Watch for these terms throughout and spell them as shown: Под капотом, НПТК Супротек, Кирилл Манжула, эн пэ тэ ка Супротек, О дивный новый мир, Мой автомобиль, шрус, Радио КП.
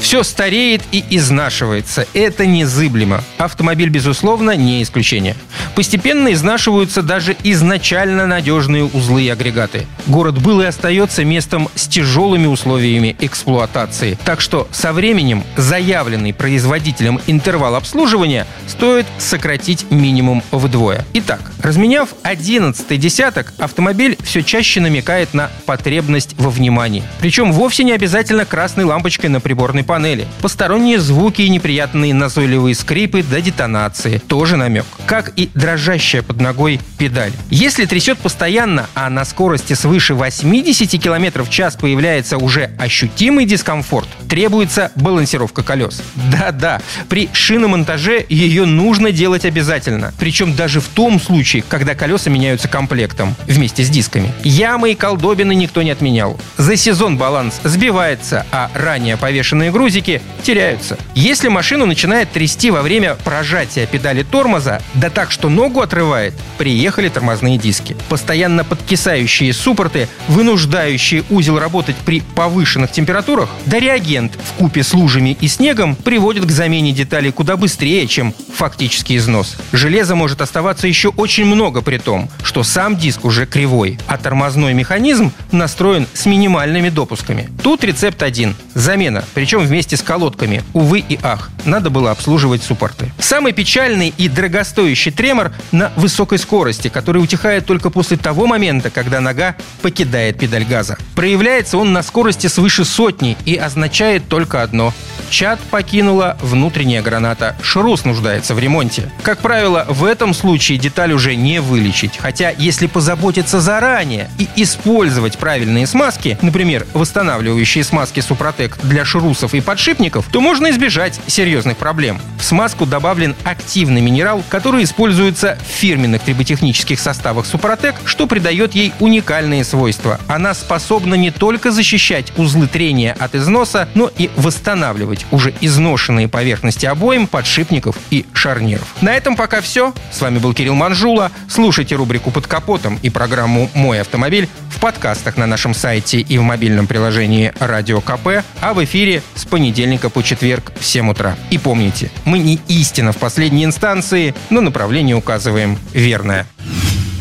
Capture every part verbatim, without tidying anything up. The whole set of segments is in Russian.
Все стареет и изнашивается. Это незыблемо. Автомобиль, безусловно, не исключение. Постепенно изнашиваются даже изначально надежные узлы и агрегаты. Город был и остается местом с тяжелыми условиями эксплуатации. Так что со временем заявленный производителем интервал обслуживания стоит сократить минимум вдвое. Итак, разменяв одиннадцатый десяток, автомобиль все чаще намекает на потребность во внимании. Причем вовсе не обязательно красной лампочкой на приборной панели. Посторонние звуки и неприятные назойливые скрипы до детонации – тоже намек. Как и дрожащая под ногой педаль. Если трясет постоянно, а на скорости свыше восемьдесят километров в час появляется уже ощутимый дискомфорт, требуется балансировка колес. Да-да, при шиномонтаже ее нужно делать обязательно. Причем даже в том случае, когда колеса меняются комплектом вместе с дисками. Ямы и колдобины никто не отменял. За сезон баланс сбивается, а ранее повешенные грузики теряются. Если машину начинает трясти во время прожатия педали тормоза, да так, что ногу отрывает, приехали тормозные диски. Постоянно подкисающие суппорты, вынуждающие узел работать при повышенных температурах, да реагент вкупе с лужами и снегом приводит к замене деталей куда быстрее, чем фактический износ. Железо может оставаться еще очень много, при том, что сам диск уже кривой, а тормозной механизм настроен с минимальными допусками. Тут рецепт один – замена, причем вместе с колодками. Увы и ах, надо было обслуживать суппорты. Самый печальный и дорогостоящий тремор на высокой скорости, который утихает только после того момента, когда нога покидает педаль газа. Проявляется он на скорости свыше сотни и означает только одно – чад покинула внутренняя граната, шрус нуждается в ремонте. Как правило, в этом случае деталь уже не вылечить, хотя если позаботиться заранее и использовать правильные смазки, например, восстанавливающие смазки Супротек для шрусов и подшипников, то можно избежать серьезных проблем. В смазку добавлен активный минерал, который используется в фирменных триботехнических составах Супротек, что придает ей уникальные свойства. Она способна не только защищать узлы трения от износа, но и восстанавливать уже изношенные поверхности обоим, подшипников и шарниров. На этом пока все. С вами был Кирилл Манжула. Слушайте рубрику «Под капотом» и программу «Мой автомобиль» в подкастах на нашем сайте и в мобильном приложении «Радио КП», а в эфире с понедельника по четверг в семь утра. И помните, мы не истина в последней инстанции, но направление не указываем верное.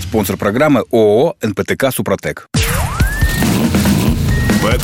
Спонсор программы ООО «эн пэ тэ ка Супротек». Под